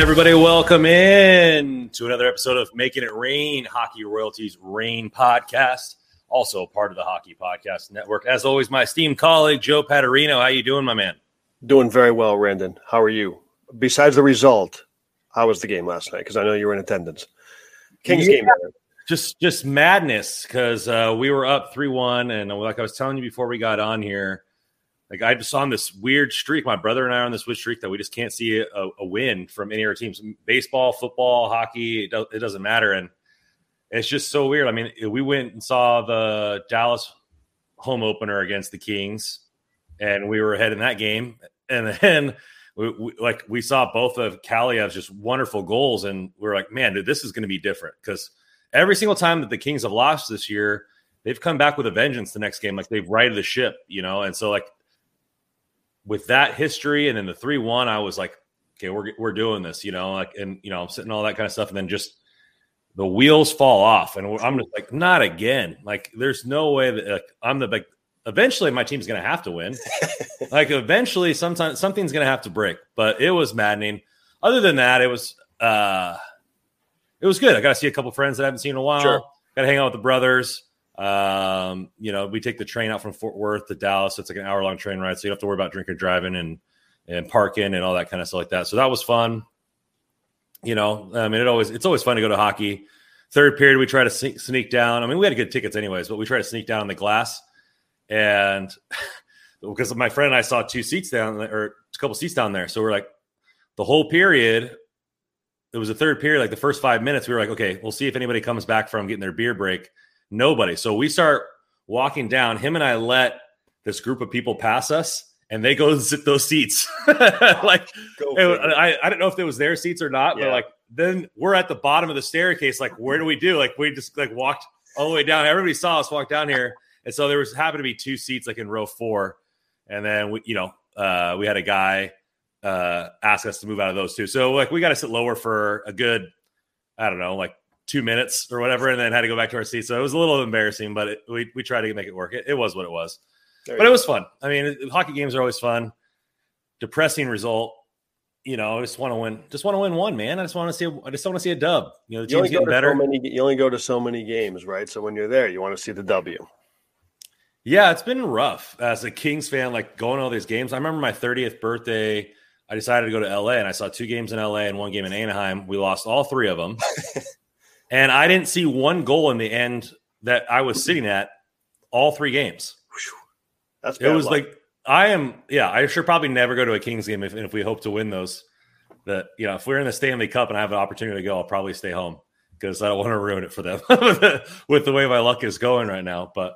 Everybody, welcome in to another episode of Making It Rain, Hockey Royalties Rain Podcast, also part of the Hockey Podcast Network. As always, my esteemed colleague, Joe Paterino. How you doing, my man? Doing very well, Randon. How are you? Besides the result, how was the game last night? Because I know you were in attendance. Kings game. Just madness, because we were up 3-1, and like I was telling you before we got on here, like I just on this weird streak. My brother and I are on this weird streak that we just can't see a win from any of our teams. Baseball, football, hockey, it doesn't matter. And it's just so weird. I mean, we went and saw the Dallas home opener against the Kings, and we were ahead in that game. And then we saw both of Kaliev's just wonderful goals, and we're like, man, dude, this is going to be different. Because every single time that the Kings have lost this year, they've come back with a vengeance the next game. Like they've righted the ship, you know? And so like, with that history and then the 3-1, I was like, okay, we're doing this, you know, like, and, you know, I'm sitting all that kind of stuff. And then just the wheels fall off. And I'm just like, not again. Like, there's no way that eventually my team's going to have to win. Like, eventually sometimes something's going to have to break. But it was maddening. Other than that, it was good. I got to see a couple friends that I haven't seen in a while. Sure. Got to hang out with the brothers. You know, we take the train out from Fort Worth to Dallas. So it's like an hour long train ride. So you don't have to worry about drinking, driving and parking and all that kind of stuff like that. So that was fun. You know, I mean, it's always fun to go to hockey. Third period, we try to sneak down. I mean, we had good tickets anyways, but we try to sneak down on the glass. And because my friend and I saw two seats down or a couple seats down there. So we're like the whole period. It was the third period. Like the first 5 minutes, we were like, okay, we'll see if anybody comes back from getting their beer break. Nobody. So we start walking down. Him and I let this group of people pass us, and they go sit those seats. Like, I don't know if it was their seats or not, yeah. But like, then we're at the bottom of the staircase. Like, where do we do? Like, we just like walked all the way down. Everybody saw us walk down here, and so there happened to be two seats like in row 4, and then we had a guy ask us to move out of those two. So like, we got to sit lower for a good, I don't know, like 2 minutes or whatever, and then had to go back to our seat. So it was a little embarrassing, but we tried to make it work. It was what it was, but it was fun. I mean, hockey games are always fun. Depressing result, you know. I just want to win. Just want to win one, man. I just want to see a dub. You know, the team's getting better. You only go to so many games, right? So when you're there, you want to see the W. Yeah, it's been rough as a Kings fan, like going to all these games. I remember my 30th birthday. I decided to go to LA, and I saw 2 games in LA and 1 game in Anaheim. We lost all 3 of them. And I didn't see one goal in the end that I was sitting at. all three games. That's bad. It was luck. Like I am. Yeah, I should probably never go to a Kings game if we hope to win those. That you know, if we're in the Stanley Cup and I have an opportunity to go, I'll probably stay home because I don't want to ruin it for them with the way my luck is going right now. But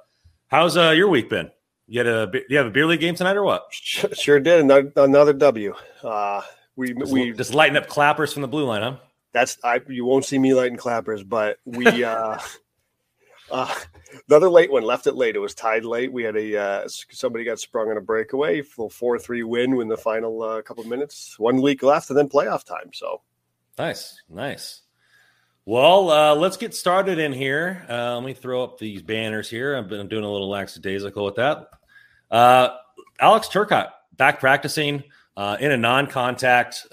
how's your week been? You have a beer league game tonight or what? Sure did. Another W. We just lighting up clappers from the blue line, huh? You won't see me lighting clappers, but we another late one. Left it late. It was tied late. We had somebody got sprung on a breakaway. Full 4-3 win in the final couple minutes. 1 week left, and then playoff time. So nice. Well, let's get started in here. Let me throw up these banners here. I've been doing a little lackadaisical with that. Alex Turcotte back practicing in a non-contact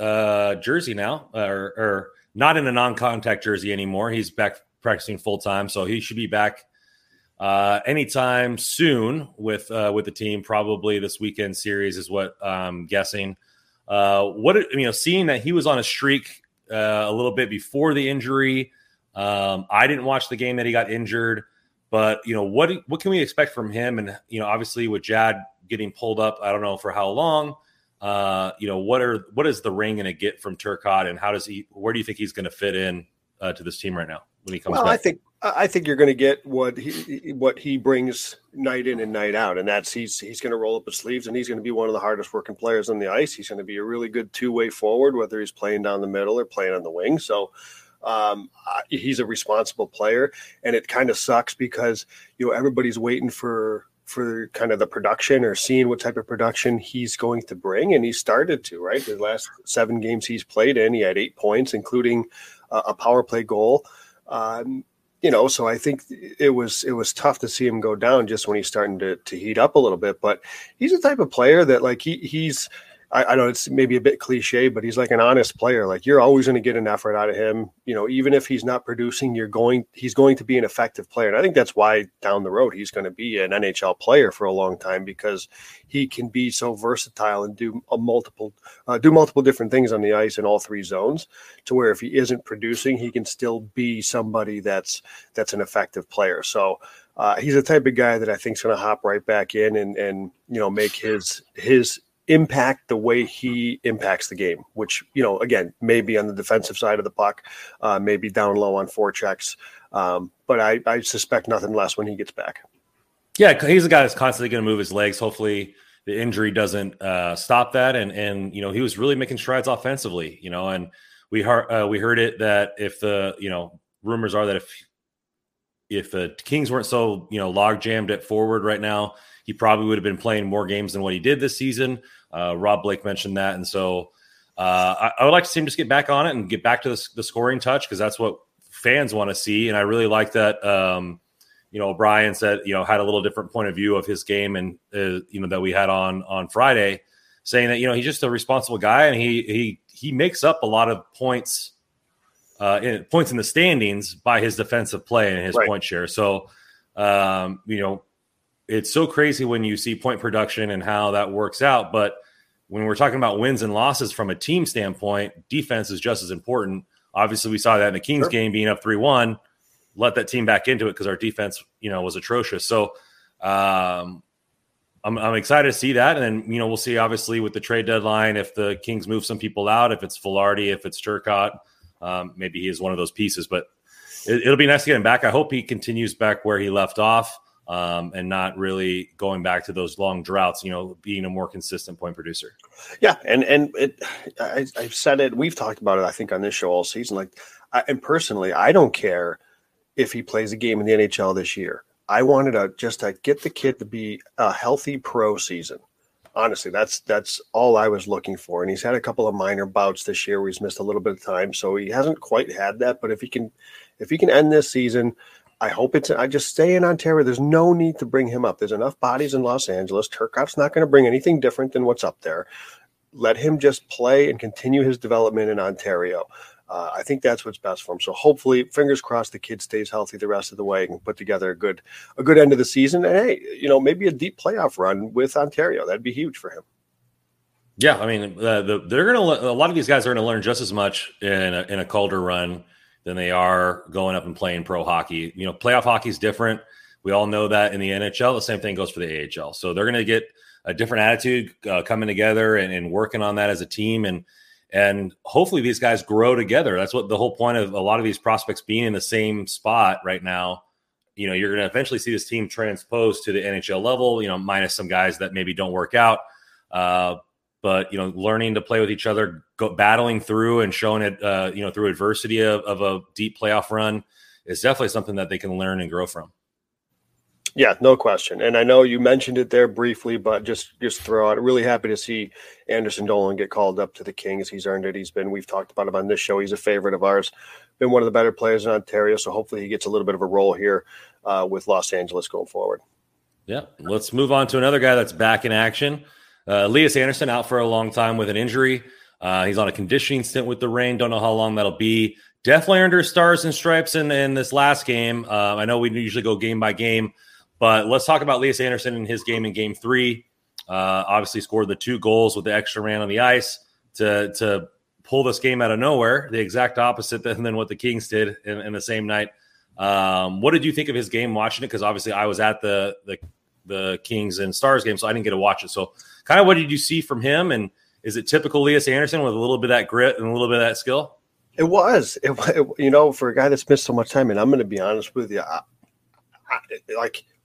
jersey now, or not in a non-contact jersey anymore. He's back practicing full time, so he should be back anytime soon with the team. Probably this weekend series is what I'm guessing. Seeing that he was on a streak. A little bit before the injury. I didn't watch the game that he got injured, but what can we expect from him? And obviously with Jad getting pulled up, I don't know for how long. What is the Reign going to get from Turcotte, and where do you think he's going to fit in to this team right now when he comes back? I think you're going to get what he brings night in and night out, and that's he's going to roll up his sleeves, and he's going to be one of the hardest working players on the ice. He's going to be a really good two-way forward, whether he's playing down the middle or playing on the wing. So he's a responsible player, and it kind of sucks because everybody's waiting for kind of the production or seeing what type of production he's going to bring, and he started to, right? The last 7 games he's played in, he had 8 points, including a power play goal. So I think it was tough to see him go down just when he's starting to heat up a little bit. But he's the type of player that I know it's maybe a bit cliche, but he's like an honest player. Like you're always going to get an effort out of him. Even if he's not producing, he's going to be an effective player. And I think that's why down the road he's going to be an NHL player for a long time, because he can be so versatile and do multiple different things on the ice in all 3 zones, to where if he isn't producing, he can still be somebody that's an effective player. So he's the type of guy that I think is going to hop right back in and make his impact the way he impacts the game, which, again, maybe on the defensive side of the puck, maybe down low on forechecks. But I suspect nothing less when he gets back. Yeah, he's a guy that's constantly going to move his legs. Hopefully the injury doesn't stop that. And he was really making strides offensively, and we heard it that if the, rumors are that if the Kings weren't so, log jammed at forward right now, he probably would have been playing more games than what he did this season. Rob Blake mentioned that. And so I would like to see him just get back on it and get back to the scoring touch, because that's what fans want to see. And I really like that, O'Brien said, had a little different point of view of his game and, that we had on Friday, saying that, he's just a responsible guy, and he makes up a lot of points, points in the standings by his defensive play and his point share. So, it's so crazy when you see point production and how that works out. But when we're talking about wins and losses from a team standpoint, defense is just as important. Obviously, we saw that in the Kings game, being up 3-1, let that team back into it because our defense, was atrocious. So I'm excited to see that. And then, we'll see, obviously, with the trade deadline, if the Kings move some people out, if it's Vilardi, if it's Turcotte, maybe he is one of those pieces. But it'll be nice to get him back. I hope he continues back where he left off. And not really going back to those long droughts, being a more consistent point producer. Yeah, I've said it. We've talked about it, I think, on this show all season. Personally, I don't care if he plays a game in the NHL this year. I wanted to get the kid to be a healthy pro season. Honestly, that's all I was looking for. And he's had a couple of minor bouts this year where he's missed a little bit of time, so he hasn't quite had that. But if he can end this season. I hope I just stay in Ontario. There's no need to bring him up. There's enough bodies in Los Angeles. Turcotte's not going to bring anything different than what's up there. Let him just play and continue his development in Ontario. I think that's what's best for him. So hopefully, fingers crossed, the kid stays healthy the rest of the way and can put together a good end of the season. And hey, maybe a deep playoff run with Ontario. That'd be huge for him. Yeah, I mean, a lot of these guys are going to learn just as much in a Calder run than they are going up and playing pro hockey. Playoff hockey is different. We all know that in the NHL, the same thing goes for the AHL. So they're going to get a different attitude coming together and working on that as a team. And hopefully these guys grow together. That's what the whole point of a lot of these prospects being in the same spot right now. You know, you're going to eventually see this team transpose to the NHL level, you know, minus some guys that maybe don't work out. But, you know, learning to play with each other, battling through and showing it, you know, through adversity of a deep playoff run is definitely something that they can learn and grow from. Yeah, no question. And I know you mentioned it there briefly, but just throw out, really happy to see Anderson-Dolan get called up to the Kings. He's earned it. He's been, we've talked about him on this show. He's a favorite of ours, been one of the better players in Ontario. So hopefully he gets a little bit of a role here with Los Angeles going forward. Yeah. Let's move on to another guy that's back in action. Elias Andersson out for a long time with an injury. He's on a conditioning stint with the Reign. Don't know how long that'll be. Definitely earned her stars and stripes in this last game. I know we usually go game by game, but let's talk about Elias Andersson and his game in Game 3. Obviously scored the 2 goals with the extra man on the ice to pull this game out of nowhere, the exact opposite than what the Kings did in the same night. What did you think of his game watching it? Because obviously I was at the Kings and Stars game, so I didn't get to watch it. So kind of what did you see from him? And is it typical Elias Andersson with a little bit of that grit and a little bit of that skill? It was. You know, for a guy that's missed so much time, and I'm going to be honest with you, I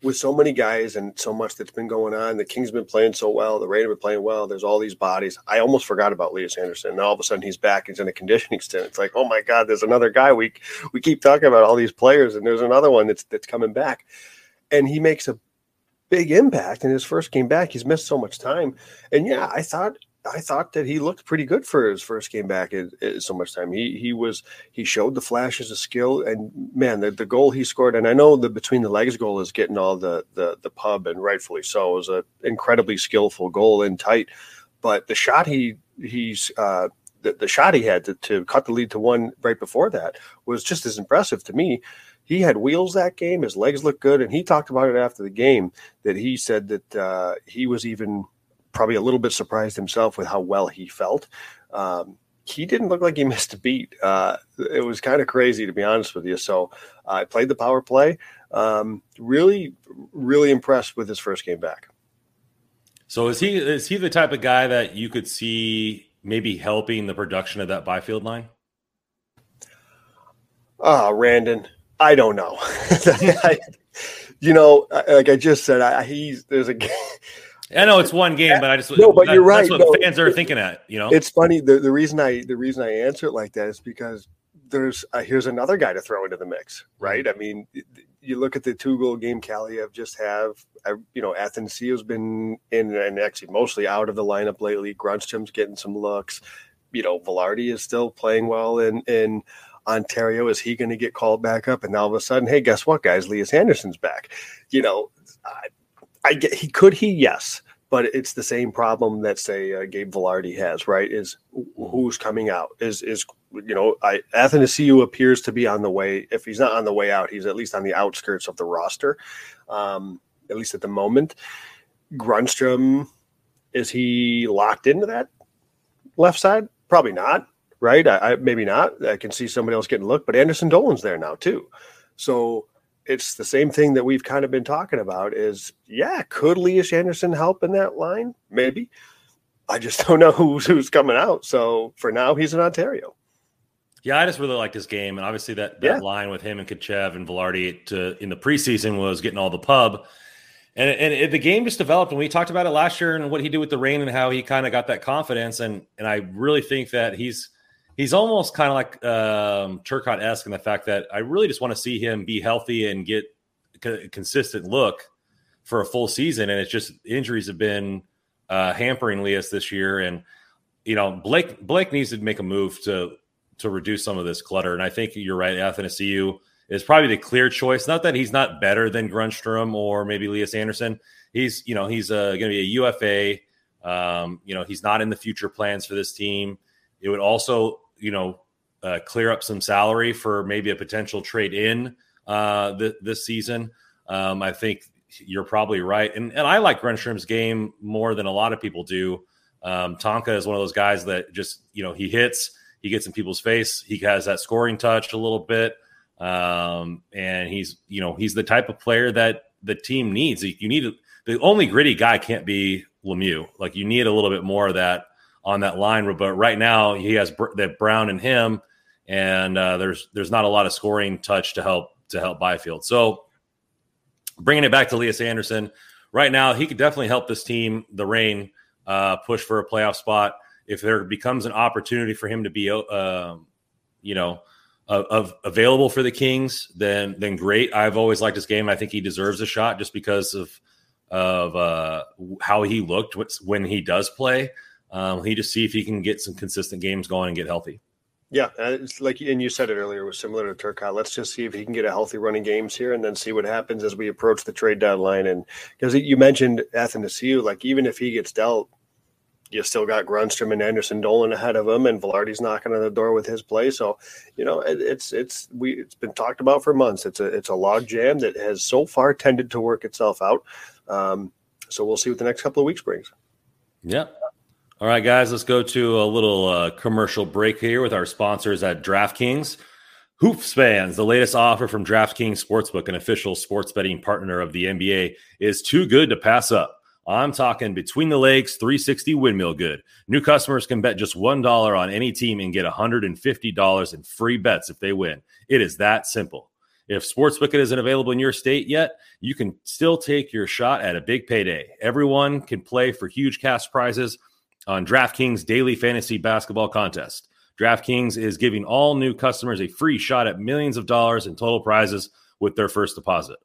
with so many guys and so much that's been going on, the Kings have been playing so well, the Reign have been playing well, there's all these bodies. I almost forgot about Elias Andersson. And all of a sudden he's back, he's in a conditioning stint. It's like, oh my God, there's another guy. We keep talking about all these players, and there's another one that's coming back. And he makes a big impact in his first game back. He's missed so much time. And yeah, I thought that he looked pretty good for his first game back in so much time. He showed the flashes of skill, and man, the goal he scored, and I know the between the legs goal is getting all the pub, and rightfully so. It was an incredibly skillful goal and tight, but the shot he had to cut the lead to 1 right before that was just as impressive to me. He had wheels that game. His legs looked good, and he talked about it after the game that he said that he was even probably a little bit surprised himself with how well he felt. He didn't look like he missed a beat. It was kind of crazy, to be honest with you. So I played the power play. Really, really impressed with his first game back. So is he the type of guy that you could see maybe helping the production of that Byfield line? Randon, I don't know. You know, like I just said, I know it's one game, but I just you're right. That's what the fans are thinking at. You know, it's funny. The reason I answer it like that is because here's another guy to throw into the mix, right? I mean, you look at the 2-goal game Kaliev just have. You know, Athanasiou's been in and actually mostly out of the lineup lately. Grundström's getting some looks. You know, Vilardi is still playing well in Ontario. Is he going to get called back up? And all of a sudden, hey, guess what, guys? Elias Andersson's back. You know. I get, yes, but it's the same problem that say Gabe Vilardi has, right? Is who's coming out is, you know, Athanasiou appears to be on the way. If he's not on the way out, he's at least on the outskirts of the roster. At least at the moment. Grundström, is he locked into that left side? Probably not. Right. I maybe not. I can see somebody else getting looked, but Anderson-Dolan's there now too. So, it's the same thing that we've kind of been talking about is, yeah, could Elias Andersson help in that line? Maybe. I just don't know who's coming out. So for now, he's in Ontario. Yeah, I just really like this game. And obviously that line with him and Kachev and Vilardi in the preseason was getting all the pub. And the game just developed. And we talked about it last year and what he did with the Reign and how he kind of got that confidence. And I really think that he's almost kind of like Turcotte-esque in the fact that I really just want to see him be healthy and get a consistent look for a full season. And it's just injuries have been hampering Elias this year. And, you know, Blake needs to make a move to reduce some of this clutter. And I think you're right. Athanasiou is probably the clear choice. Not that he's not better than Grundström or maybe Elias Andersson. He's going to be a UFA. You know, he's not in the future plans for this team. It would also, you know, clear up some salary for maybe a potential trade in this season. I think you're probably right. And I like Grundström's game more than a lot of people do. Tonka is one of those guys that just, you know, he hits, he gets in people's face. He has that scoring touch a little bit. And he's the type of player that the team needs. You need the only gritty guy can't be Lemieux. Like, you need a little bit more of that on that line. But right now he has that Brown and him, and there's not a lot of scoring touch to help Byfield. So bringing it back to Elias Andersson, right now he could definitely help this team, the Reign, push for a playoff spot. If there becomes an opportunity for him to be, available for the Kings, then great. I've always liked his game. I think he deserves a shot just because of how he looked when he does play. He just see if he can get some consistent games going and get healthy. Yeah, it's like, and you said it earlier, it was similar to Turcotte. Let's just see if he can get a healthy running games here, and then see what happens as we approach the trade deadline. And because you mentioned Athanasiou, like, even if he gets dealt, you still got Grundström and Anderson-Dolan ahead of him, and Vilardi's knocking on the door with his play. So, it's been talked about for months. It's a logjam that has so far tended to work itself out. So we'll see what the next couple of weeks brings. Yeah. All right, guys, let's go to a little commercial break here with our sponsors at DraftKings. Hoopsfans, the latest offer from DraftKings Sportsbook, an official sports betting partner of the NBA, is too good to pass up. I'm talking between the legs, 360 windmill good. New customers can bet just $1 on any team and get $150 in free bets if they win. It is that simple. If Sportsbook isn't available in your state yet, you can still take your shot at a big payday. Everyone can play for huge cash prizes on DraftKings Daily Fantasy Basketball Contest. DraftKings is giving all new customers a free shot at millions of dollars in total prizes with their first deposit.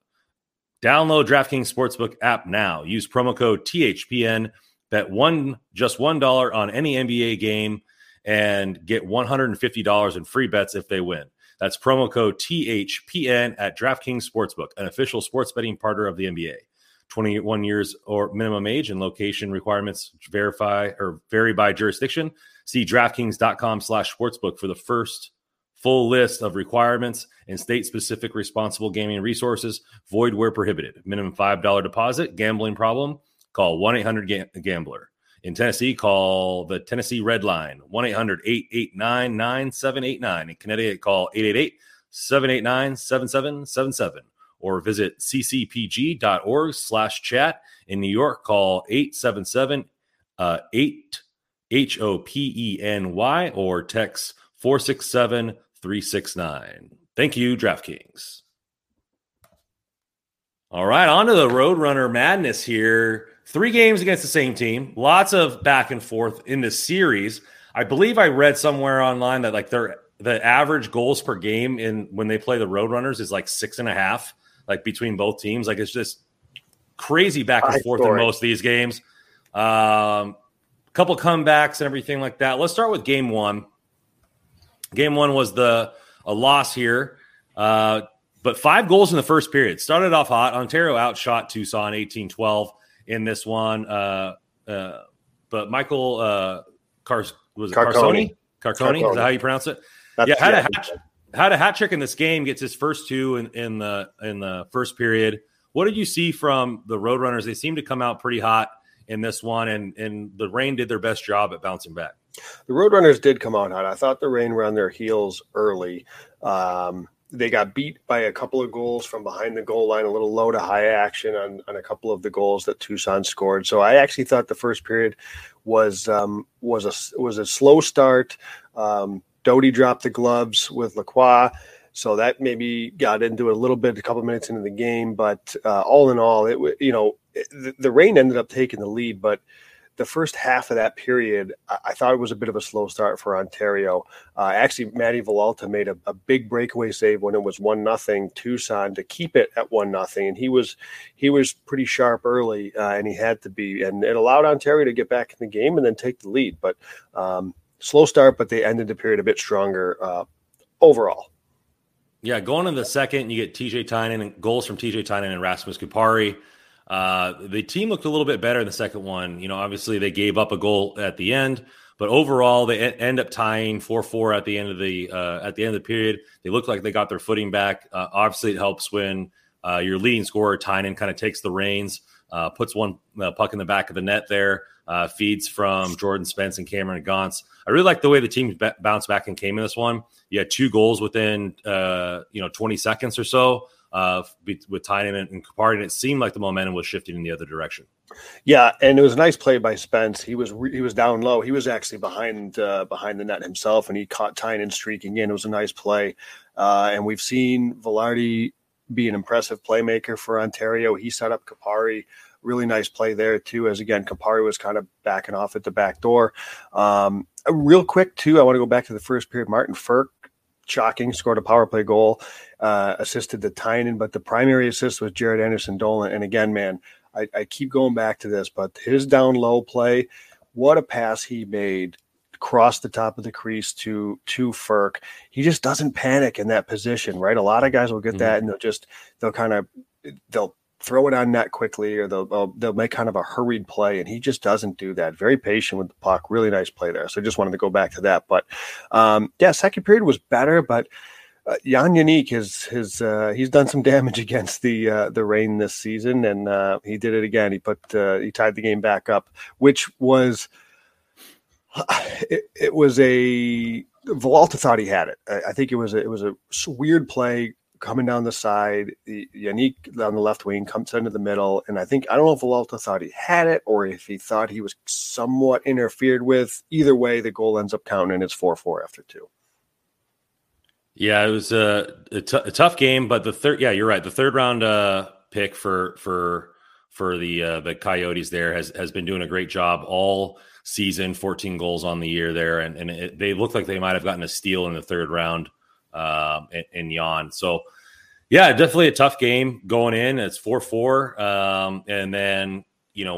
Download DraftKings Sportsbook app now. Use promo code THPN. Bet $1 on any NBA game and get $150 in free bets if they win. That's promo code THPN at DraftKings Sportsbook, an official sports betting partner of the NBA. 21 years or minimum age, and location requirements vary by jurisdiction. See DraftKings.com/sportsbook for the first full list of requirements and state-specific responsible gaming resources. Void where prohibited. Minimum $5 deposit. Gambling problem? Call 1-800-GAMBLER. In Tennessee, call the Tennessee Red Line, 1-800-889-9789. In Connecticut, call 888-789-7777. Or visit ccpg.org/chat. In New York, call 877-8HOPENY or text 467-369. Thank you, DraftKings. All right, on to the Roadrunner madness here. 3 games against the same team. Lots of back and forth in this series. I believe I read somewhere online that the average goals per game when they play the Roadrunners is like 6.5. Like, between both teams, like, it's just crazy back and forth in most of these games. Couple comebacks and everything like that. Let's start with game one. Game one was a loss here, but 5 goals in the first period. Started off hot. Ontario outshot Tucson 18-12 in this one. But Michael Carcone? Carcone, is that how you pronounce it? Had a hat trick in this game, gets his first 2 in the first period. What did you see from the Roadrunners? They seemed to come out pretty hot in this one, and the Reign did their best job at bouncing back. The Roadrunners did come out hot. I thought the Reign were on their heels early. They got beat by a couple of goals from behind the goal line, a little low to high action on a couple of the goals that Tucson scored. So I actually thought the first period was a slow start. Doty dropped the gloves with Lacroix, so that maybe got into a couple minutes into the game. But all in all, the Reign ended up taking the lead. But the first half of that period, I thought it was a bit of a slow start for Ontario. Actually, Matty Villalta made a big breakaway save when it was 1-0 Tucson to keep it at 1-0, and he was pretty sharp early, and he had to be, and it allowed Ontario to get back in the game and then take the lead. But slow start, but they ended the period a bit stronger overall. Yeah, going into the second, you get TJ Tynan and goals from TJ Tynan and Rasmus Kupari. The team looked a little bit better in the second one. Obviously they gave up a goal at the end, but overall they end up tying 4-4 at the end of the period. They looked like they got their footing back. Obviously, it helps when your leading scorer Tynan kind of takes the reins, puts one puck in the back of the net there. Feeds from Jordan Spence and Cameron Gauntz. I really like the way the team bounced back and came in this one. You had 2 goals within 20 seconds or so with Tynan and Kupari, and it seemed like the momentum was shifting in the other direction. Yeah, and it was a nice play by Spence. He was down low. He was actually behind the net himself, and he caught Tynan streaking in. It was a nice play, and we've seen Vilardi be an impressive playmaker for Ontario. He set up Kupari. Really nice play there, too, as, again, Kupari was kind of backing off at the back door. Real quick, too, I want to go back to the first period. Martin Frk, shocking, scored a power play goal, assisted to Tynan, but the primary assist was Jaret Anderson-Dolan. And, again, man, I keep going back to this, but his down low play, what a pass he made across the top of the crease to Frk. He just doesn't panic in that position, right? A lot of guys will get that, and they'll throw it on net quickly, or they'll make kind of a hurried play, and he just doesn't do that. Very patient with the puck. Really nice play there. So just wanted to go back to that. But, yeah, second period was better, but Jan Jeník, he's done some damage against the Reign this season, and he did it again. He tied the game back up, which was Villalta thought he had it. I think it was a weird play, coming down the side, Jeník on the left wing comes into the middle, and I don't know if Villalta thought he had it or if he thought he was somewhat interfered with. Either way, the goal ends up counting, and it's 4-4 after two. Yeah, it was a tough game, but the third, yeah, you're right. The third round pick for the Coyotes there has been doing a great job all season, 14 goals on the year there, and they looked like they might have gotten a steal in the third round. And Jan. So yeah, definitely a tough game going in. It's 4-4. And then,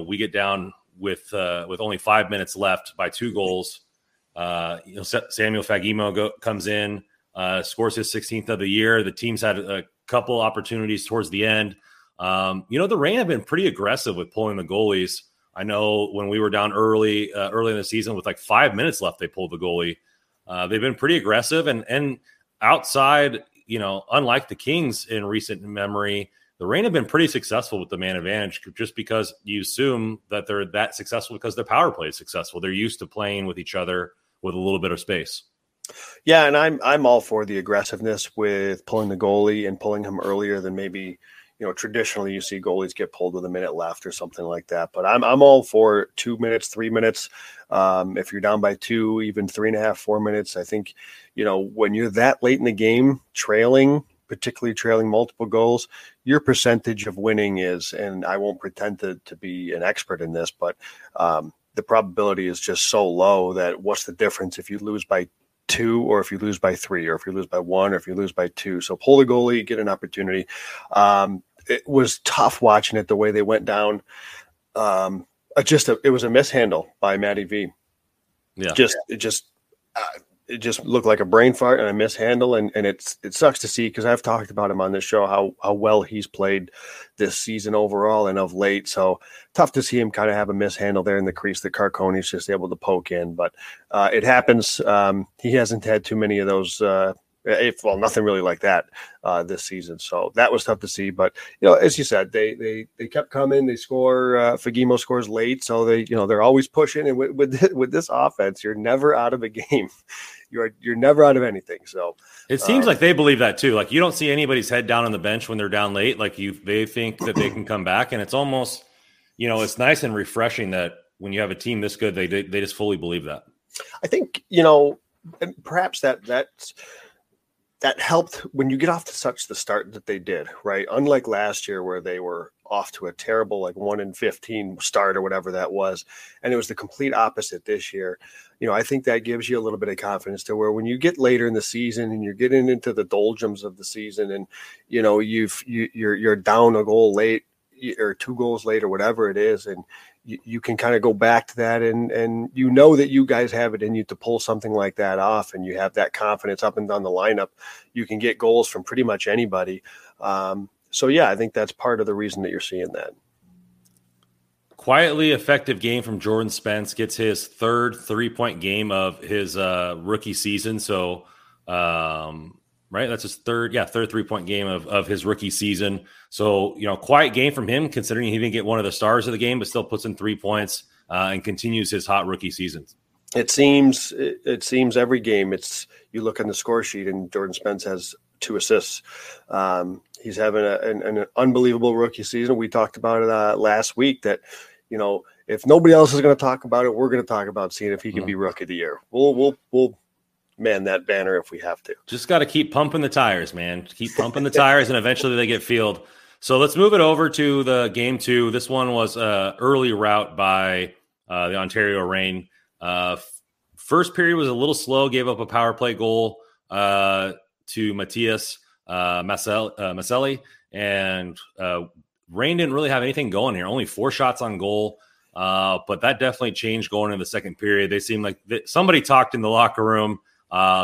we get down with only 5 minutes left by two goals. Samuel Fagemo comes in, scores his 16th of the year. The team's had a couple opportunities towards the end. The Reign have been pretty aggressive with pulling the goalies. I know when we were down early in the season with like 5 minutes left, they pulled the goalie. They've been pretty aggressive and outside, unlike the Kings in recent memory, the Reign have been pretty successful with the man advantage just because you assume that they're that successful because their power play is successful. They're used to playing with each other with a little bit of space. Yeah, and I'm all for the aggressiveness with pulling the goalie and pulling him earlier than maybe – traditionally you see goalies get pulled with a minute left or something like that. But I'm all for 2 minutes, 3 minutes. If you're down by two, even 3.5, 4 minutes, I think, when you're that late in the game, particularly trailing multiple goals, your percentage of winning is, and I won't pretend to be an expert in this, but the probability is just so low that what's the difference if you lose by two, or if you lose by three, or if you lose by one, or if you lose by two. So pull the goalie, get an opportunity. It was tough watching it the way they went down. It was a mishandle by Matty V. Yeah, it just looked like a brain fart and a mishandle, and it sucks to see because I've talked about him on this show how well he's played this season overall and of late. So tough to see him kind of have a mishandle there in the crease that Carconi's just able to poke in, but it happens. He hasn't had too many of those. Nothing really like that this season. So that was tough to see. But as you said, they kept coming. They score. Fagemo scores late, so they they're always pushing. And with this offense, you're never out of a game. You're never out of anything. So it seems like they believe that too. Like you don't see anybody's head down on the bench when they're down late. Like they think that they can come back. And it's almost it's nice and refreshing that when you have a team this good, they just fully believe that. I think perhaps that helped when you get off to such the start that they did, right? Unlike last year where they were off to a terrible, 1-15 start or whatever that was. And it was the complete opposite this year. I think that gives you a little bit of confidence to where when you get later in the season and you're getting into the doldrums of the season and, you're down a goal late or two goals late or whatever it is. And you can kind of go back to that and that you guys have it in you to pull something like that off and you have that confidence up and down the lineup. You can get goals from pretty much anybody. I think that's part of the reason that you're seeing that. Quietly effective game from Jordan Spence, gets his third 3-point game of his rookie season. So, right, that's his third 3-point game of his rookie season. So, quiet game from him, considering he didn't get one of the stars of the game, but still puts in 3 points and continues his hot rookie season. It seems every game you look on the score sheet and Jordan Spence has 2 assists. He's having an unbelievable rookie season. We talked about it last week that, you know, if nobody else is going to talk about it, we're going to talk about seeing if he can be Rookie of the Year. We'll man that banner if we have to. Just got to keep pumping the tires, man. Keep pumping the tires, and eventually they get filled. So let's move it over to the game two. This one was early rout by the Ontario Reign. First period was a little slow, gave up a power play goal to Matias Maccelli, and Reign didn't really have anything going here. Only 4 shots on goal. But that definitely changed going into the second period. They seemed like somebody talked in the locker room,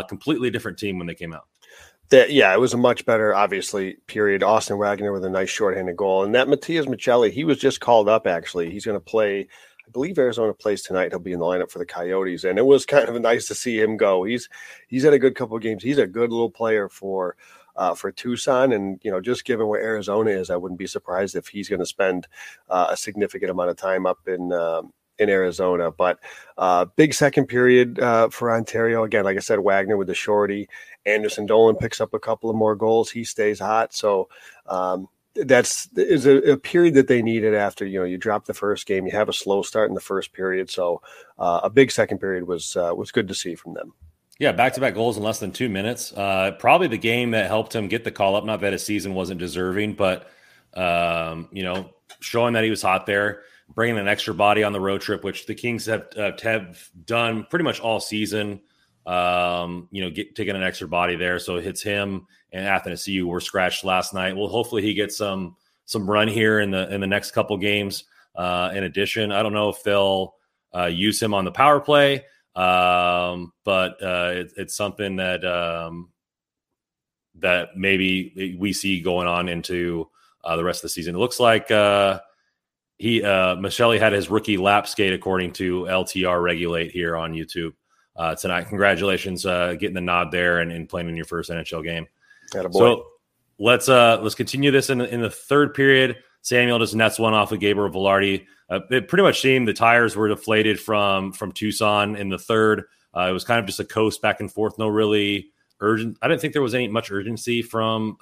completely different team when they came out. It was a much better, obviously, period. Austin Wagner with a nice shorthanded goal. And that Matias Maccelli, he was just called up, actually. He's going to play, I believe Arizona plays tonight. He'll be in the lineup for the Coyotes. And it was kind of nice to see him go. He's had a good couple of games. He's a good little player for Tucson, and you know, just given where Arizona is, I wouldn't be surprised if he's going to spend a significant amount of time up in Arizona. But big second period for Ontario. Again, like I said, Wagner with the shorty. Anderson-Dolan picks up a couple of more goals. He stays hot. So that's a period that they needed after, you know, you drop the first game. You have a slow start in the first period. So a big second period was good to see from them. Yeah, back-to-back goals in less than 2 minutes. Probably the game that helped him get the call-up. Not that his season wasn't deserving, but, you know, showing that he was hot there, bringing an extra body on the road trip, which the Kings have done pretty much all season, you know, taking an extra body there. So it hits him and Athanasiou were scratched last night. Well, hopefully he gets some run here in the next couple games. In addition, I don't know if they'll use him on the power play. But it's something that that maybe we see going on into the rest of the season. It looks like Maccelli had his rookie lap skate according to LTR Regulate here on YouTube tonight. Congratulations, getting the nod there and playing in your first NHL game. Attaboy. So let's continue this in the third period. Samuel just nets one off of Gabe Vilardi. It pretty much seemed the tires were deflated from Tucson in the third. It was kind of just a coast back and forth. No really urgent. I didn't think there was any much urgency from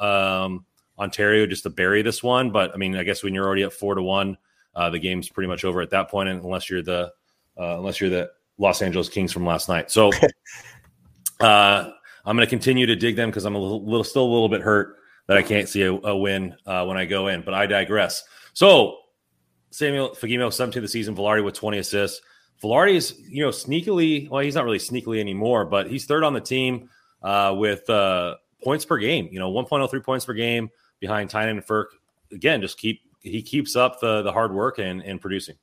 Ontario just to bury this one. But I mean, I guess when you're already at 4-1, the game's pretty much over at that point, unless you're the Los Angeles Kings from last night. So I'm going to continue to dig them because I'm still a little bit hurt that I can't see a win when I go in, but I digress. So Samuel Fagemo, 17th of the season, Vilardi with 20 assists. Vilardi is, you know, sneakily, well, he's not really sneakily anymore, but he's third on the team with points per game, you know, 1.03 points per game behind Tynan and Frk. Again, just he keeps up the hard work and producing.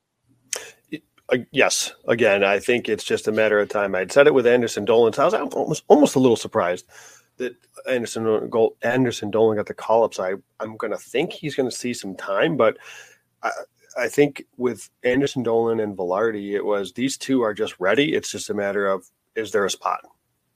Yes. Again, I think it's just a matter of time. I'd said it with Anderson-Dolan. So I was almost a little surprised that Anderson-Dolan got the call-up, so I'm going to think he's going to see some time. But I think with Anderson-Dolan and Vilardi, it was these two are just ready. It's just a matter of, is there a spot?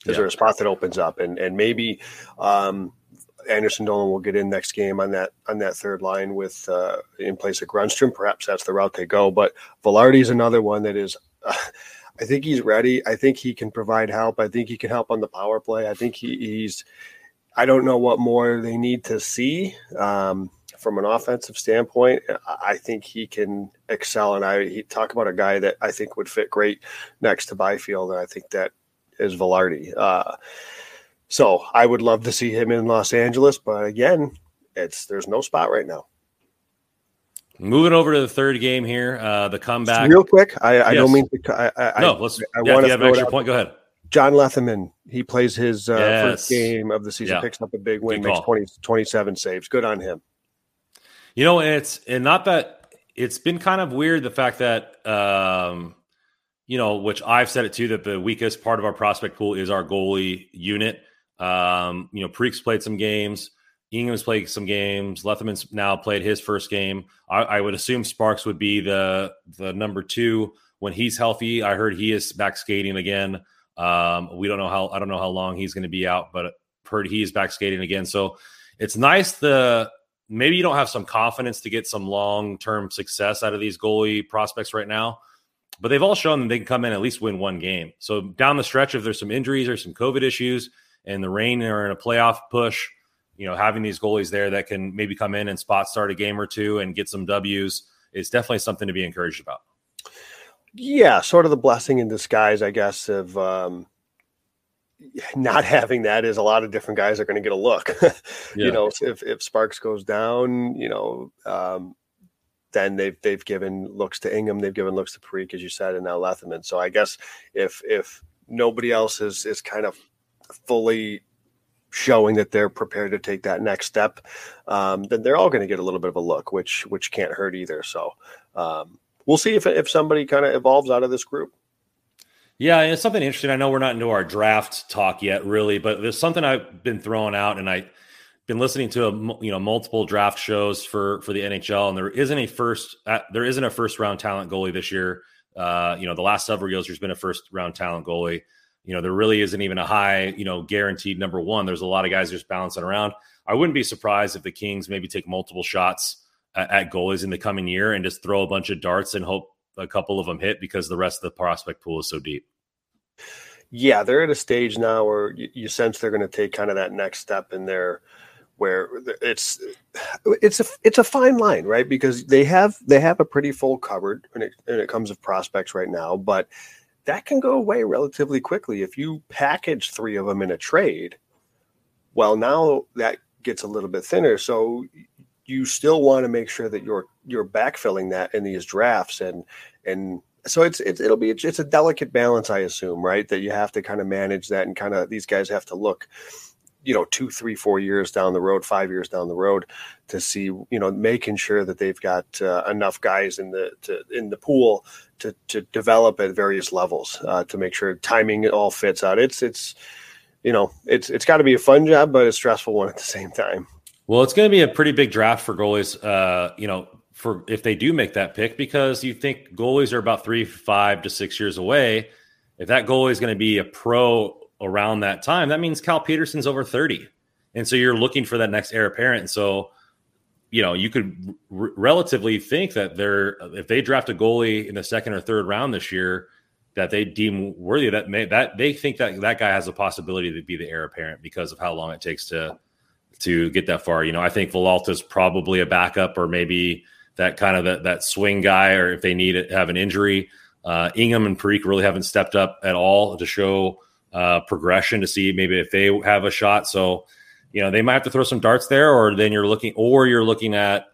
Is there a spot that opens up? And maybe Anderson-Dolan will get in next game on that third line with in place of Grundström. Perhaps that's the route they go. But Vilardi's another one that is I think he's ready. I think he can provide help. I think he can help on the power play. I think he's – I don't know what more they need to see from an offensive standpoint. I think he can excel. And he talk about a guy that I think would fit great next to Byfield, and I think that is Vilardi. So I would love to see him in Los Angeles, but, again, there's no spot right now. Moving over to the third game here, the comeback. Real quick, I don't mean to. I want to have an extra point. Go ahead. John Lethelman, he plays his first game of the season, picks up a big win, makes 27 saves. Good on him. You know, it's been kind of weird, the fact that, you know, which I've said it too, that the weakest part of our prospect pool is our goalie unit. You know, Preek's played some games. Ingham's played some games. Lethelman's now played his first game. I would assume Sparks would be the number two when he's healthy. I heard he is back skating again. I don't know how long he's going to be out, but heard he's back skating again. So it's nice. Maybe you don't have some confidence to get some long-term success out of these goalie prospects right now, but they've all shown that they can come in and at least win one game. So down the stretch, if there's some injuries or some COVID issues and the Reign are in a playoff push, you know, having these goalies there that can maybe come in and spot start a game or two and get some W's is definitely something to be encouraged about. Yeah, sort of the blessing in disguise, I guess, of not having that is a lot of different guys are going to get a look. You know, if Sparks goes down, you know, then they've given looks to Ingham, they've given looks to Parikh, as you said, and now Lethelman. So I guess if nobody else is kind of fully showing that they're prepared to take that next step, then they're all going to get a little bit of a look, which can't hurt either. So we'll see if somebody kind of evolves out of this group. Yeah, and it's something interesting. I know we're not into our draft talk yet, really, but there's something I've been throwing out, and I've been listening to multiple draft shows for the NHL, and there isn't a first round talent goalie this year. The last several years there's been a first round talent goalie. You know, there really isn't even a high, guaranteed number one. There's a lot of guys just bouncing around. I wouldn't be surprised if the Kings maybe take multiple shots at goalies in the coming year and just throw a bunch of darts and hope a couple of them hit because the rest of the prospect pool is so deep. Yeah, they're at a stage now where you sense they're going to take kind of that next step in there, where it's a fine line, right? Because they have a pretty full cupboard when it comes to prospects right now, but that can go away relatively quickly. If you package three of them in a trade, well, now that gets a little bit thinner. So you still want to make sure that you're backfilling that in these drafts. And so it's a delicate balance, I assume, right? That you have to kind of manage that, and kind of these guys have to look, 2, 3, 4 years down the road, 5 years down the road to see, making sure that they've got enough guys in the pool to develop at various levels to make sure timing all fits out. It's got to be a fun job, but a stressful one at the same time. Well, it's going to be a pretty big draft for goalies, for if they do make that pick, because you think goalies are about 3, 5 to 6 years away. If that goalie is going to be a pro around that time, that means Cal Peterson's over 30. And so you're looking for that next heir apparent. And so, you could relatively think that if they draft a goalie in the second or third round this year that they deem worthy, that they think that guy has a possibility to be the heir apparent because of how long it takes to get that far. I think Villalta's probably a backup, or maybe that kind of that swing guy, or if they need it, have an injury. Ingham and Parikh really haven't stepped up at all to show progression, to see maybe if they have a shot. So, they might have to throw some darts there, or then you're looking at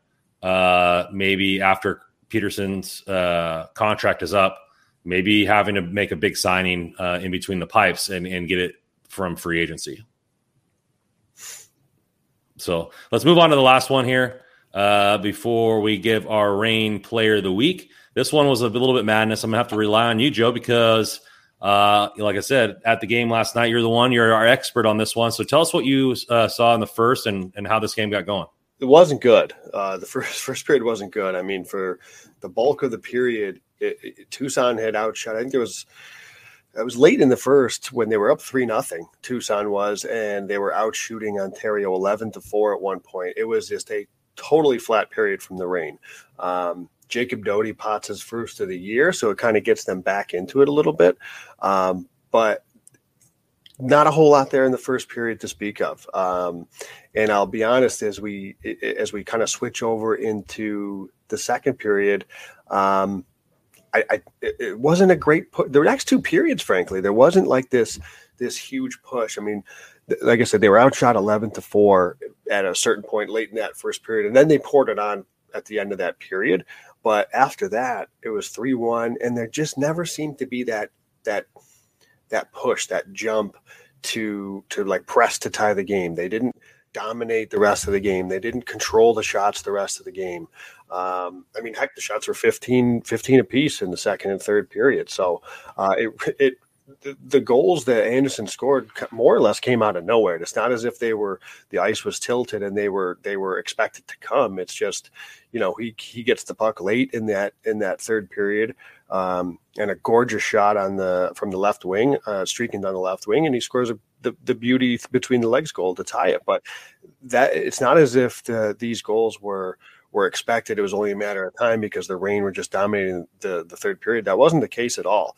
maybe after Peterson's contract is up, maybe having to make a big signing in between the pipes and get it from free agency. So let's move on to the last one here before we give our Reign Player of the Week. This one was a little bit madness. I'm going to have to rely on you, Joe, because like I said, at the game last night, you're our expert on this one. So tell us what you saw in the first and how this game got going. It wasn't good. The first period wasn't good. I mean, for the bulk of the period, Tucson had outshot. I think it was late in the first when they were up 3-0. Tucson was, and they were out shooting Ontario 11-4 at one point. It was just a totally flat period from the Reign. Jacob Doty pots his first of the year, so it kind of gets them back into it a little bit. But not a whole lot there in the first period to speak of. And I'll be honest, as we kind of switch over into the second period, it wasn't a great push. The next two periods, frankly, there wasn't like this huge push. I mean, like I said, they were outshot 11-4 at a certain point late in that first period, and then they poured it on at the end of that period. But after that, it was 3-1, and there just never seemed to be that push, that jump to like press to tie the game. They didn't dominate the rest of the game. They didn't control the shots the rest of the game. I mean, heck, the shots were 15 apiece in the second and third period. So the goals that Anderson scored more or less came out of nowhere. It's not as if the ice was tilted and they were expected to come. It's just, he gets the puck late in that third period, and a gorgeous shot from the left wing, streaking down the left wing, and he scores the beauty between the legs goal to tie it. But that it's not as if these goals were expected. It was only a matter of time because the Reign were just dominating the third period. That wasn't the case at all.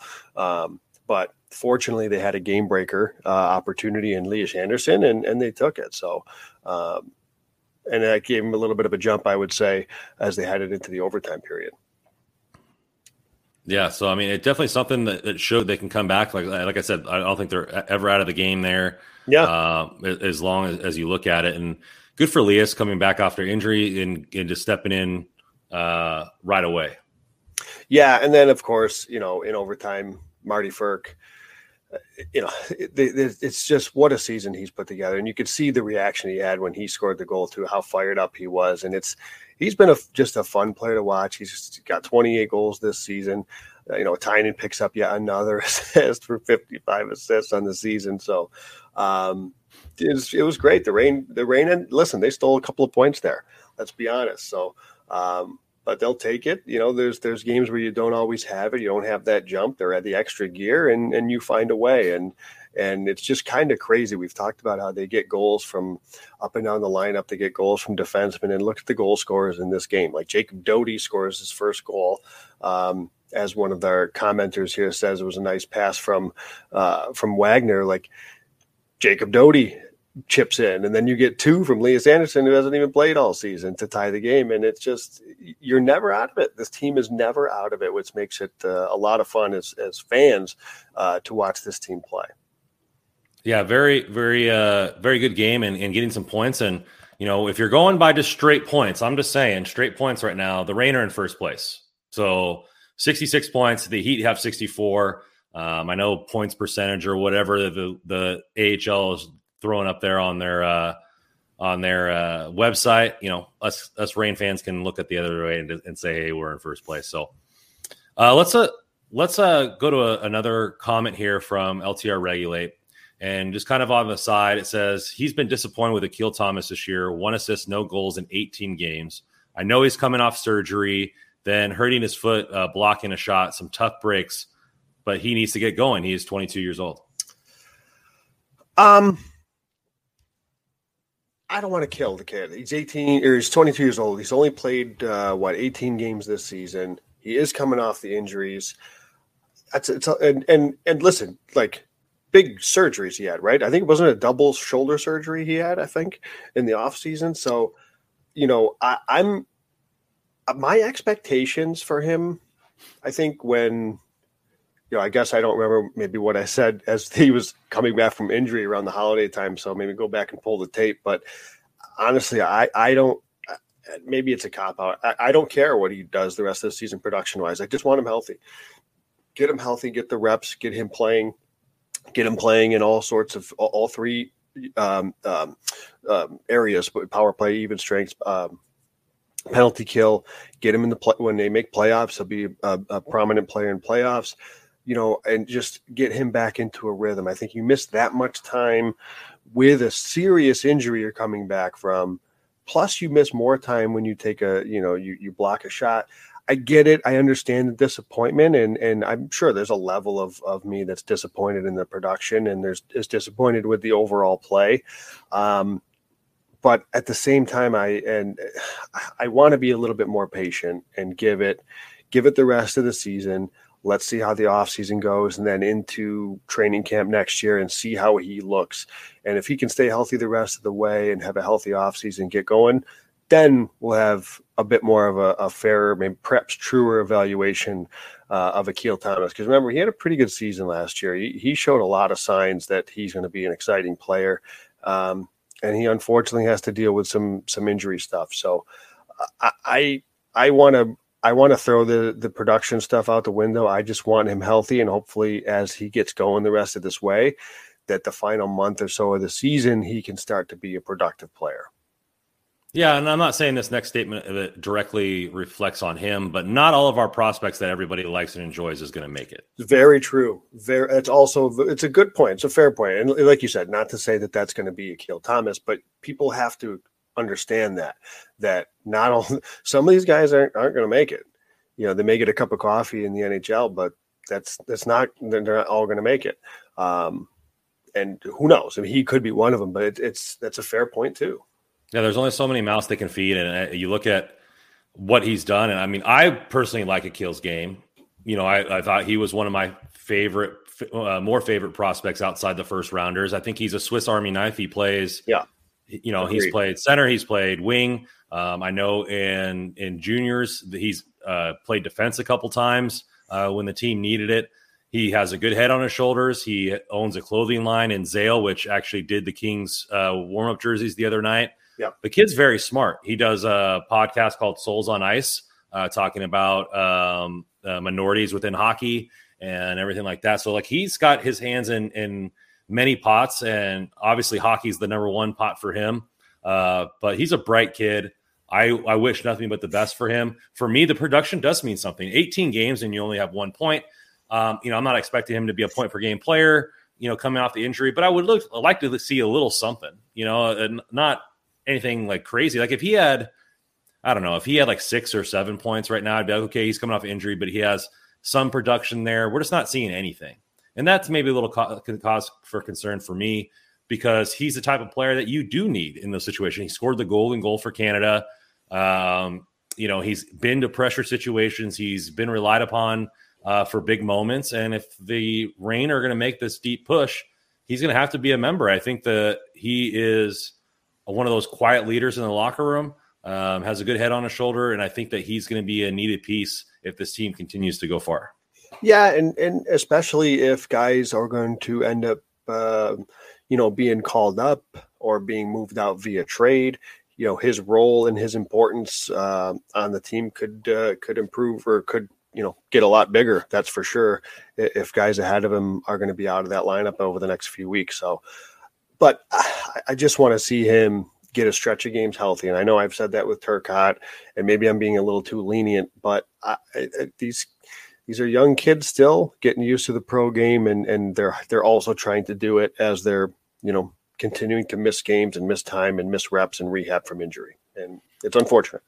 But fortunately they had a game breaker opportunity in Elias Andersson, and they took it. So, and that gave them a little bit of a jump, I would say, as they headed into the overtime period. Yeah, so, I mean, it's definitely something that showed they can come back. Like I said, I don't think they're ever out of the game there. Yeah, as long as you look at it. And good for Elias coming back after injury and just stepping in right away. Yeah, and then, of course, you know, in overtime, Martin Frk, you know, it's just what a season he's put together. And you could see the reaction he had when he scored the goal too, how fired up he was. And he's been just a fun player to watch. He's got 28 goals this season. You know, Tynan picks up yet another assist for 55 assists on the season. So it was great. The Reign, and listen, they stole a couple of points there. Let's be honest. So, but they'll take it. You know, there's games where you don't always have it. You don't have that jump. They're at the extra gear, and you find a way. And it's just kind of crazy. We've talked about how they get goals from up and down the lineup. They get goals from defensemen. And look at the goal scorers in this game. Like Jacob Doty scores his first goal. As one of their commenters here says, it was a nice pass from Wagner. Like Jacob Doty chips in, and then you get two from Elias Andersson, who hasn't even played all season, to tie the game. And it's just, you're never out of it. This team is never out of it, which makes it a lot of fun as fans to watch this team play. Yeah, very, very, very good game and getting some points. And, you know, if you're going by just straight points, I'm just saying straight points right now, the Reign are in first place. So 66 points, the Heat have 64. I know points percentage or whatever the AHL is throwing up there on their website. You know, us Reign fans can look at the other way and say, hey, we're in first place. So let's go to another comment here from LTR Regulate. And just kind of on the side, it says, he's been disappointed with Akil Thomas this year. 1 assist, no goals in 18 games. I know he's coming off surgery, then hurting his foot, blocking a shot, some tough breaks, but he needs to get going. He is 22 years old. I don't want to kill the kid. He's 18 or he's 22 years old. He's only played, 18 games this season. He is coming off the injuries. And listen, like, big surgeries he had, right? I think it wasn't a double shoulder surgery he had, I think, in the off season. So, you know, I'm my expectations for him, I think when, you know, I guess I don't remember maybe what I said as he was coming back from injury around the holiday time. So maybe go back and pull the tape. But honestly, I don't, maybe it's a cop out. I don't care what he does the rest of the season production wise. I just want him healthy, get him healthy, get the reps, get him playing. Get him playing in all sorts of all three areas, but power play, even strengths, penalty kill. Get him in the play when they make playoffs. He'll be a prominent player in playoffs, you know, and just get him back into a rhythm. I think you missed that much time with a serious injury you're coming back from. Plus, you miss more time when you take you block a shot. I get it. I understand the disappointment, and I'm sure there's a level of me that's disappointed in the production and is disappointed with the overall play. But at the same time, I want to be a little bit more patient and give it the rest of the season. Let's see how the offseason goes and then into training camp next year and see how he looks. And if he can stay healthy the rest of the way and have a healthy offseason, get going, then we'll have a bit more of a fairer, maybe perhaps truer evaluation of Akil Thomas. Because remember, he had a pretty good season last year. He showed a lot of signs that he's going to be an exciting player. And he unfortunately has to deal with some injury stuff. So I want to throw the production stuff out the window. I just want him healthy. And hopefully as he gets going the rest of this way, that the final month or so of the season, he can start to be a productive player. Yeah, and I'm not saying this next statement directly reflects on him, but not all of our prospects that everybody likes and enjoys is going to make it. Very true. It's a good point. It's a fair point. And like you said, not to say that that's going to be Akil Thomas, but people have to understand that not all some of these guys aren't going to make it. You know, they may get a cup of coffee in the NHL, but they're not all going to make it. And who knows? I mean, he could be one of them, but that's a fair point too. Yeah, there's only so many mouths they can feed, and you look at what he's done, and I mean, I personally like Akil's game. you know, I thought he was one of my favorite, more favorite prospects outside the first rounders. I think he's a Swiss Army knife. He plays, you know, Agreed. He's played center, he's played wing. I know in juniors, he's played defense a couple times when the team needed it. He has a good head on his shoulders. He owns a clothing line in Zale, which actually did the Kings warm-up jerseys the other night. Yeah. The kid's very smart. He does a podcast called Souls on Ice, talking about minorities within hockey and everything like that. So, like, he's got his hands in many pots, and obviously hockey's the number one pot for him. But he's a bright kid. I wish nothing but the best for him. For me, the production does mean something. 18 games and you only have 1 point. You know, I'm not expecting him to be a point per game player, you know, coming off the injury, but I would like to see a little something, you know, and not anything like crazy. Like if he had, I don't know, if he had like 6 or 7 points right now, I'd be like, okay, he's coming off injury, but he has some production there. We're just not seeing anything. And that's maybe a little cause for concern for me, because he's the type of player that you do need in those situations. He scored the golden goal for Canada. You know, he's been to pressure situations. He's been relied upon for big moments. And if the Reign are going to make this deep push, he's going to have to be a member. I think that he is one of those quiet leaders in the locker room, has a good head on his shoulder. And I think that he's going to be a needed piece if this team continues to go far. Yeah. And especially if guys are going to end up, you know, being called up or being moved out via trade, you know, his role and his importance on the team could improve or could, you know, get a lot bigger. That's for sure. If guys ahead of him are going to be out of that lineup over the next few weeks. So, but I just want to see him get a stretch of games healthy. And I know I've said that with Turcotte, and maybe I'm being a little too lenient, but these are young kids still getting used to the pro game, and they're also trying to do it as they're, you know, continuing to miss games and miss time and miss reps and rehab from injury. And it's unfortunate.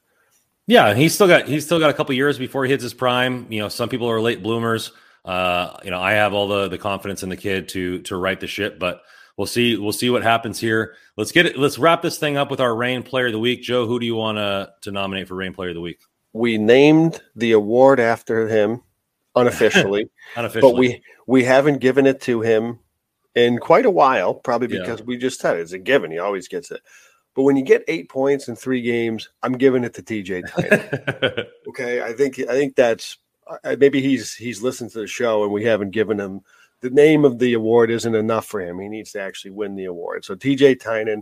Yeah, he's still got a couple years before he hits his prime. You know, some people are late bloomers. You know, I have all the confidence in the kid to right the ship, but we'll see what happens here. Let's wrap this thing up with our Reign Player of the Week. Joe, who do you want to nominate for Reign Player of the Week? We named the award after him unofficially, but we haven't given it to him in quite a while, probably because we just said it's a given. He always gets it. But when you get 8 points in 3 games, I'm giving it to TJ Tynan. Okay, I think that's maybe he's listened to the show and we haven't given him the name of the award isn't enough for him. He needs to actually win the award. So TJ Tynan,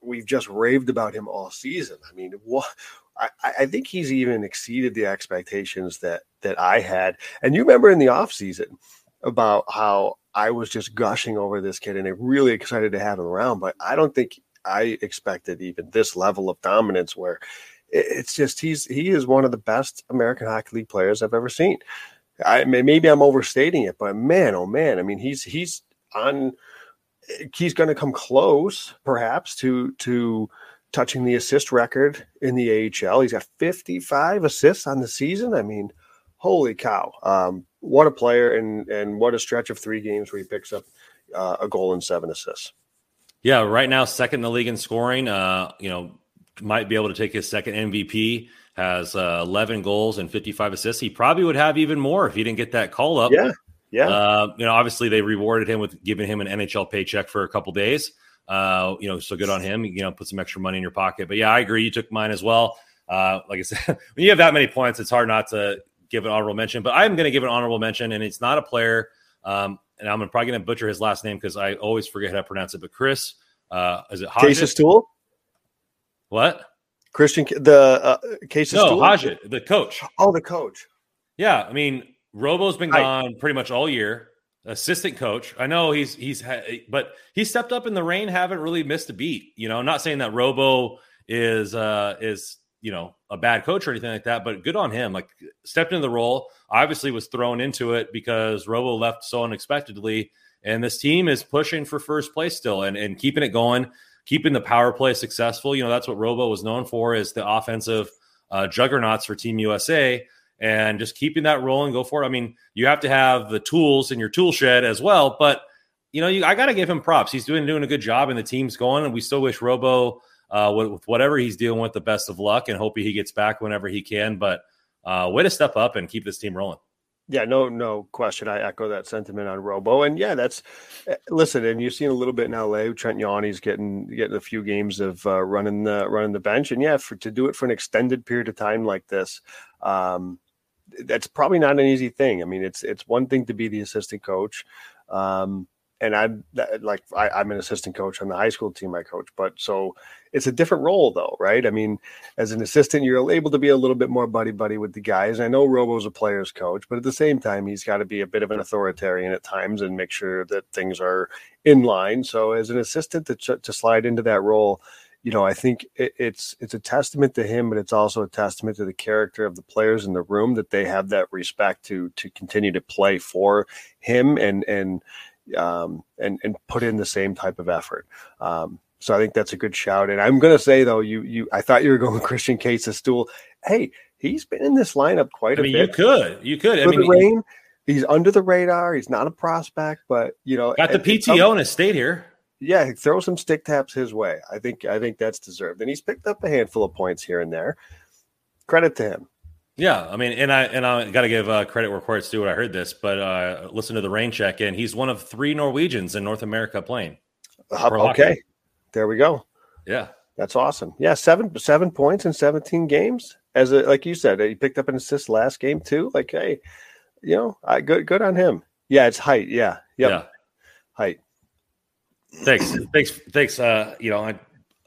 we've just raved about him all season. I mean, I think he's even exceeded the expectations that I had. And you remember in the offseason about how I was just gushing over this kid and really excited to have him around, but I don't think I expected even this level of dominance where it's just he is one of the best American Hockey League players I've ever seen. Maybe I'm overstating it, but man, oh man, I mean, he's going to come close perhaps to touching the assist record in the AHL. He's got 55 assists on the season. I mean, holy cow. What a player, and what a stretch of 3 games where he picks up a goal and 7 assists. Yeah, right now, second in the league in scoring, you know, might be able to take his second MVP, has 11 goals and 55 assists. He probably would have even more if he didn't get that call up. Yeah. You know, obviously they rewarded him with giving him an NHL paycheck for a couple days. You know, so good on him, you know, put some extra money in your pocket. But yeah, I agree. You took mine as well. Like I said, when you have that many points, it's hard not to give an honorable mention, but I'm going to give an honorable mention, and it's not a player. And I'm probably going to butcher his last name because I always forget how to pronounce it. But Chris, is it Kåsastul? What? Christian, the Kåsastul? No, Hajet, the coach. Oh, the coach. Yeah, I mean, Robo's been gone pretty much all year. Assistant coach. I know but he stepped up in the Reign. Haven't really missed a beat. You know, not saying that Robo is you know, a bad coach or anything like that, but good on him. Like, stepped into the role, obviously was thrown into it because Robo left so unexpectedly, and this team is pushing for first place still and keeping it going, keeping the power play successful. You know, that's what Robo was known for, is the offensive juggernauts for Team USA, and just keeping that rolling, go for it. I mean, you have to have the tools in your tool shed as well, but you know, I got to give him props. He's doing a good job, and the team's going, and we still wish Robo, with whatever he's dealing with, the best of luck, and hope he gets back whenever he can. But Way to step up and keep this team rolling. Yeah, no question. I echo that sentiment on Robo. And yeah, that's listen. And you've seen a little bit in LA. Trent Yanni's getting a few games of running the bench. And yeah, to do it for an extended period of time like this, that's probably not an easy thing. I mean, it's one thing to be the assistant coach, and I'm an assistant coach on the high school team I coach, but so it's a different role though, right? I mean, as an assistant, you're able to be a little bit more buddy with the guys. I know Robo's a player's coach, but at the same time, he's got to be a bit of an authoritarian at times and make sure that things are in line. So as an assistant to slide into that role, you know, I think it's a testament to him, but it's also a testament to the character of the players in the room that they have that respect to continue to play for him and put in the same type of effort. So I think that's a good shout. And I'm going to say though, I thought you were going with Christian Kåsastul. Hey, he's been in this lineup quite a bit. You could. Rain, he's under the radar. He's not a prospect, but you know, got the PTO and has stayed here. Yeah, throw some stick taps his way. I think that's deserved. And he's picked up a handful of points here and there. Credit to him. Yeah, I mean, and I got to give credit where credit's due when I heard this, but listen to the rain check in. He's one of three Norwegians in North America playing. Okay, there we go. Yeah, that's awesome. Yeah, seven points in 17 games. Like you said, he picked up an assist last game too. Like, hey, you know, good on him. Yeah, it's height. Yeah, yep. Yeah, height. Thanks. You know,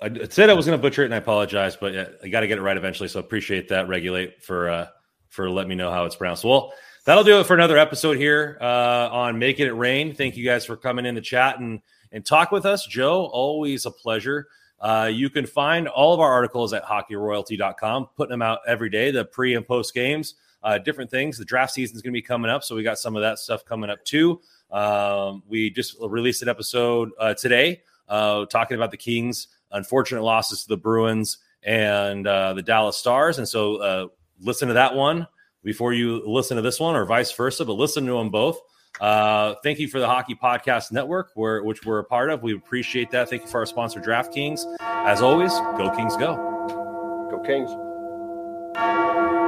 I said I was going to butcher it, and I apologize, but I got to get it right eventually. So appreciate that. Regulate for letting me know how it's pronounced. Well, that'll do it for another episode here on Making It Rain. Thank you guys for coming in the chat and talk with us, Joe. Always a pleasure. You can find all of our articles at hockeyroyalty.com. Putting them out every day, the pre and post games, different things. The draft season is going to be coming up, so we got some of that stuff coming up too. We just released an episode today talking about the Kings. Unfortunate losses to the Bruins and the Dallas Stars. And so listen to that one before you listen to this one or vice versa, but listen to them both. Thank you for the Hockey Podcast Network, which we're a part of. We appreciate that. Thank you for our sponsor, DraftKings. As always, go Kings, go. Go Kings.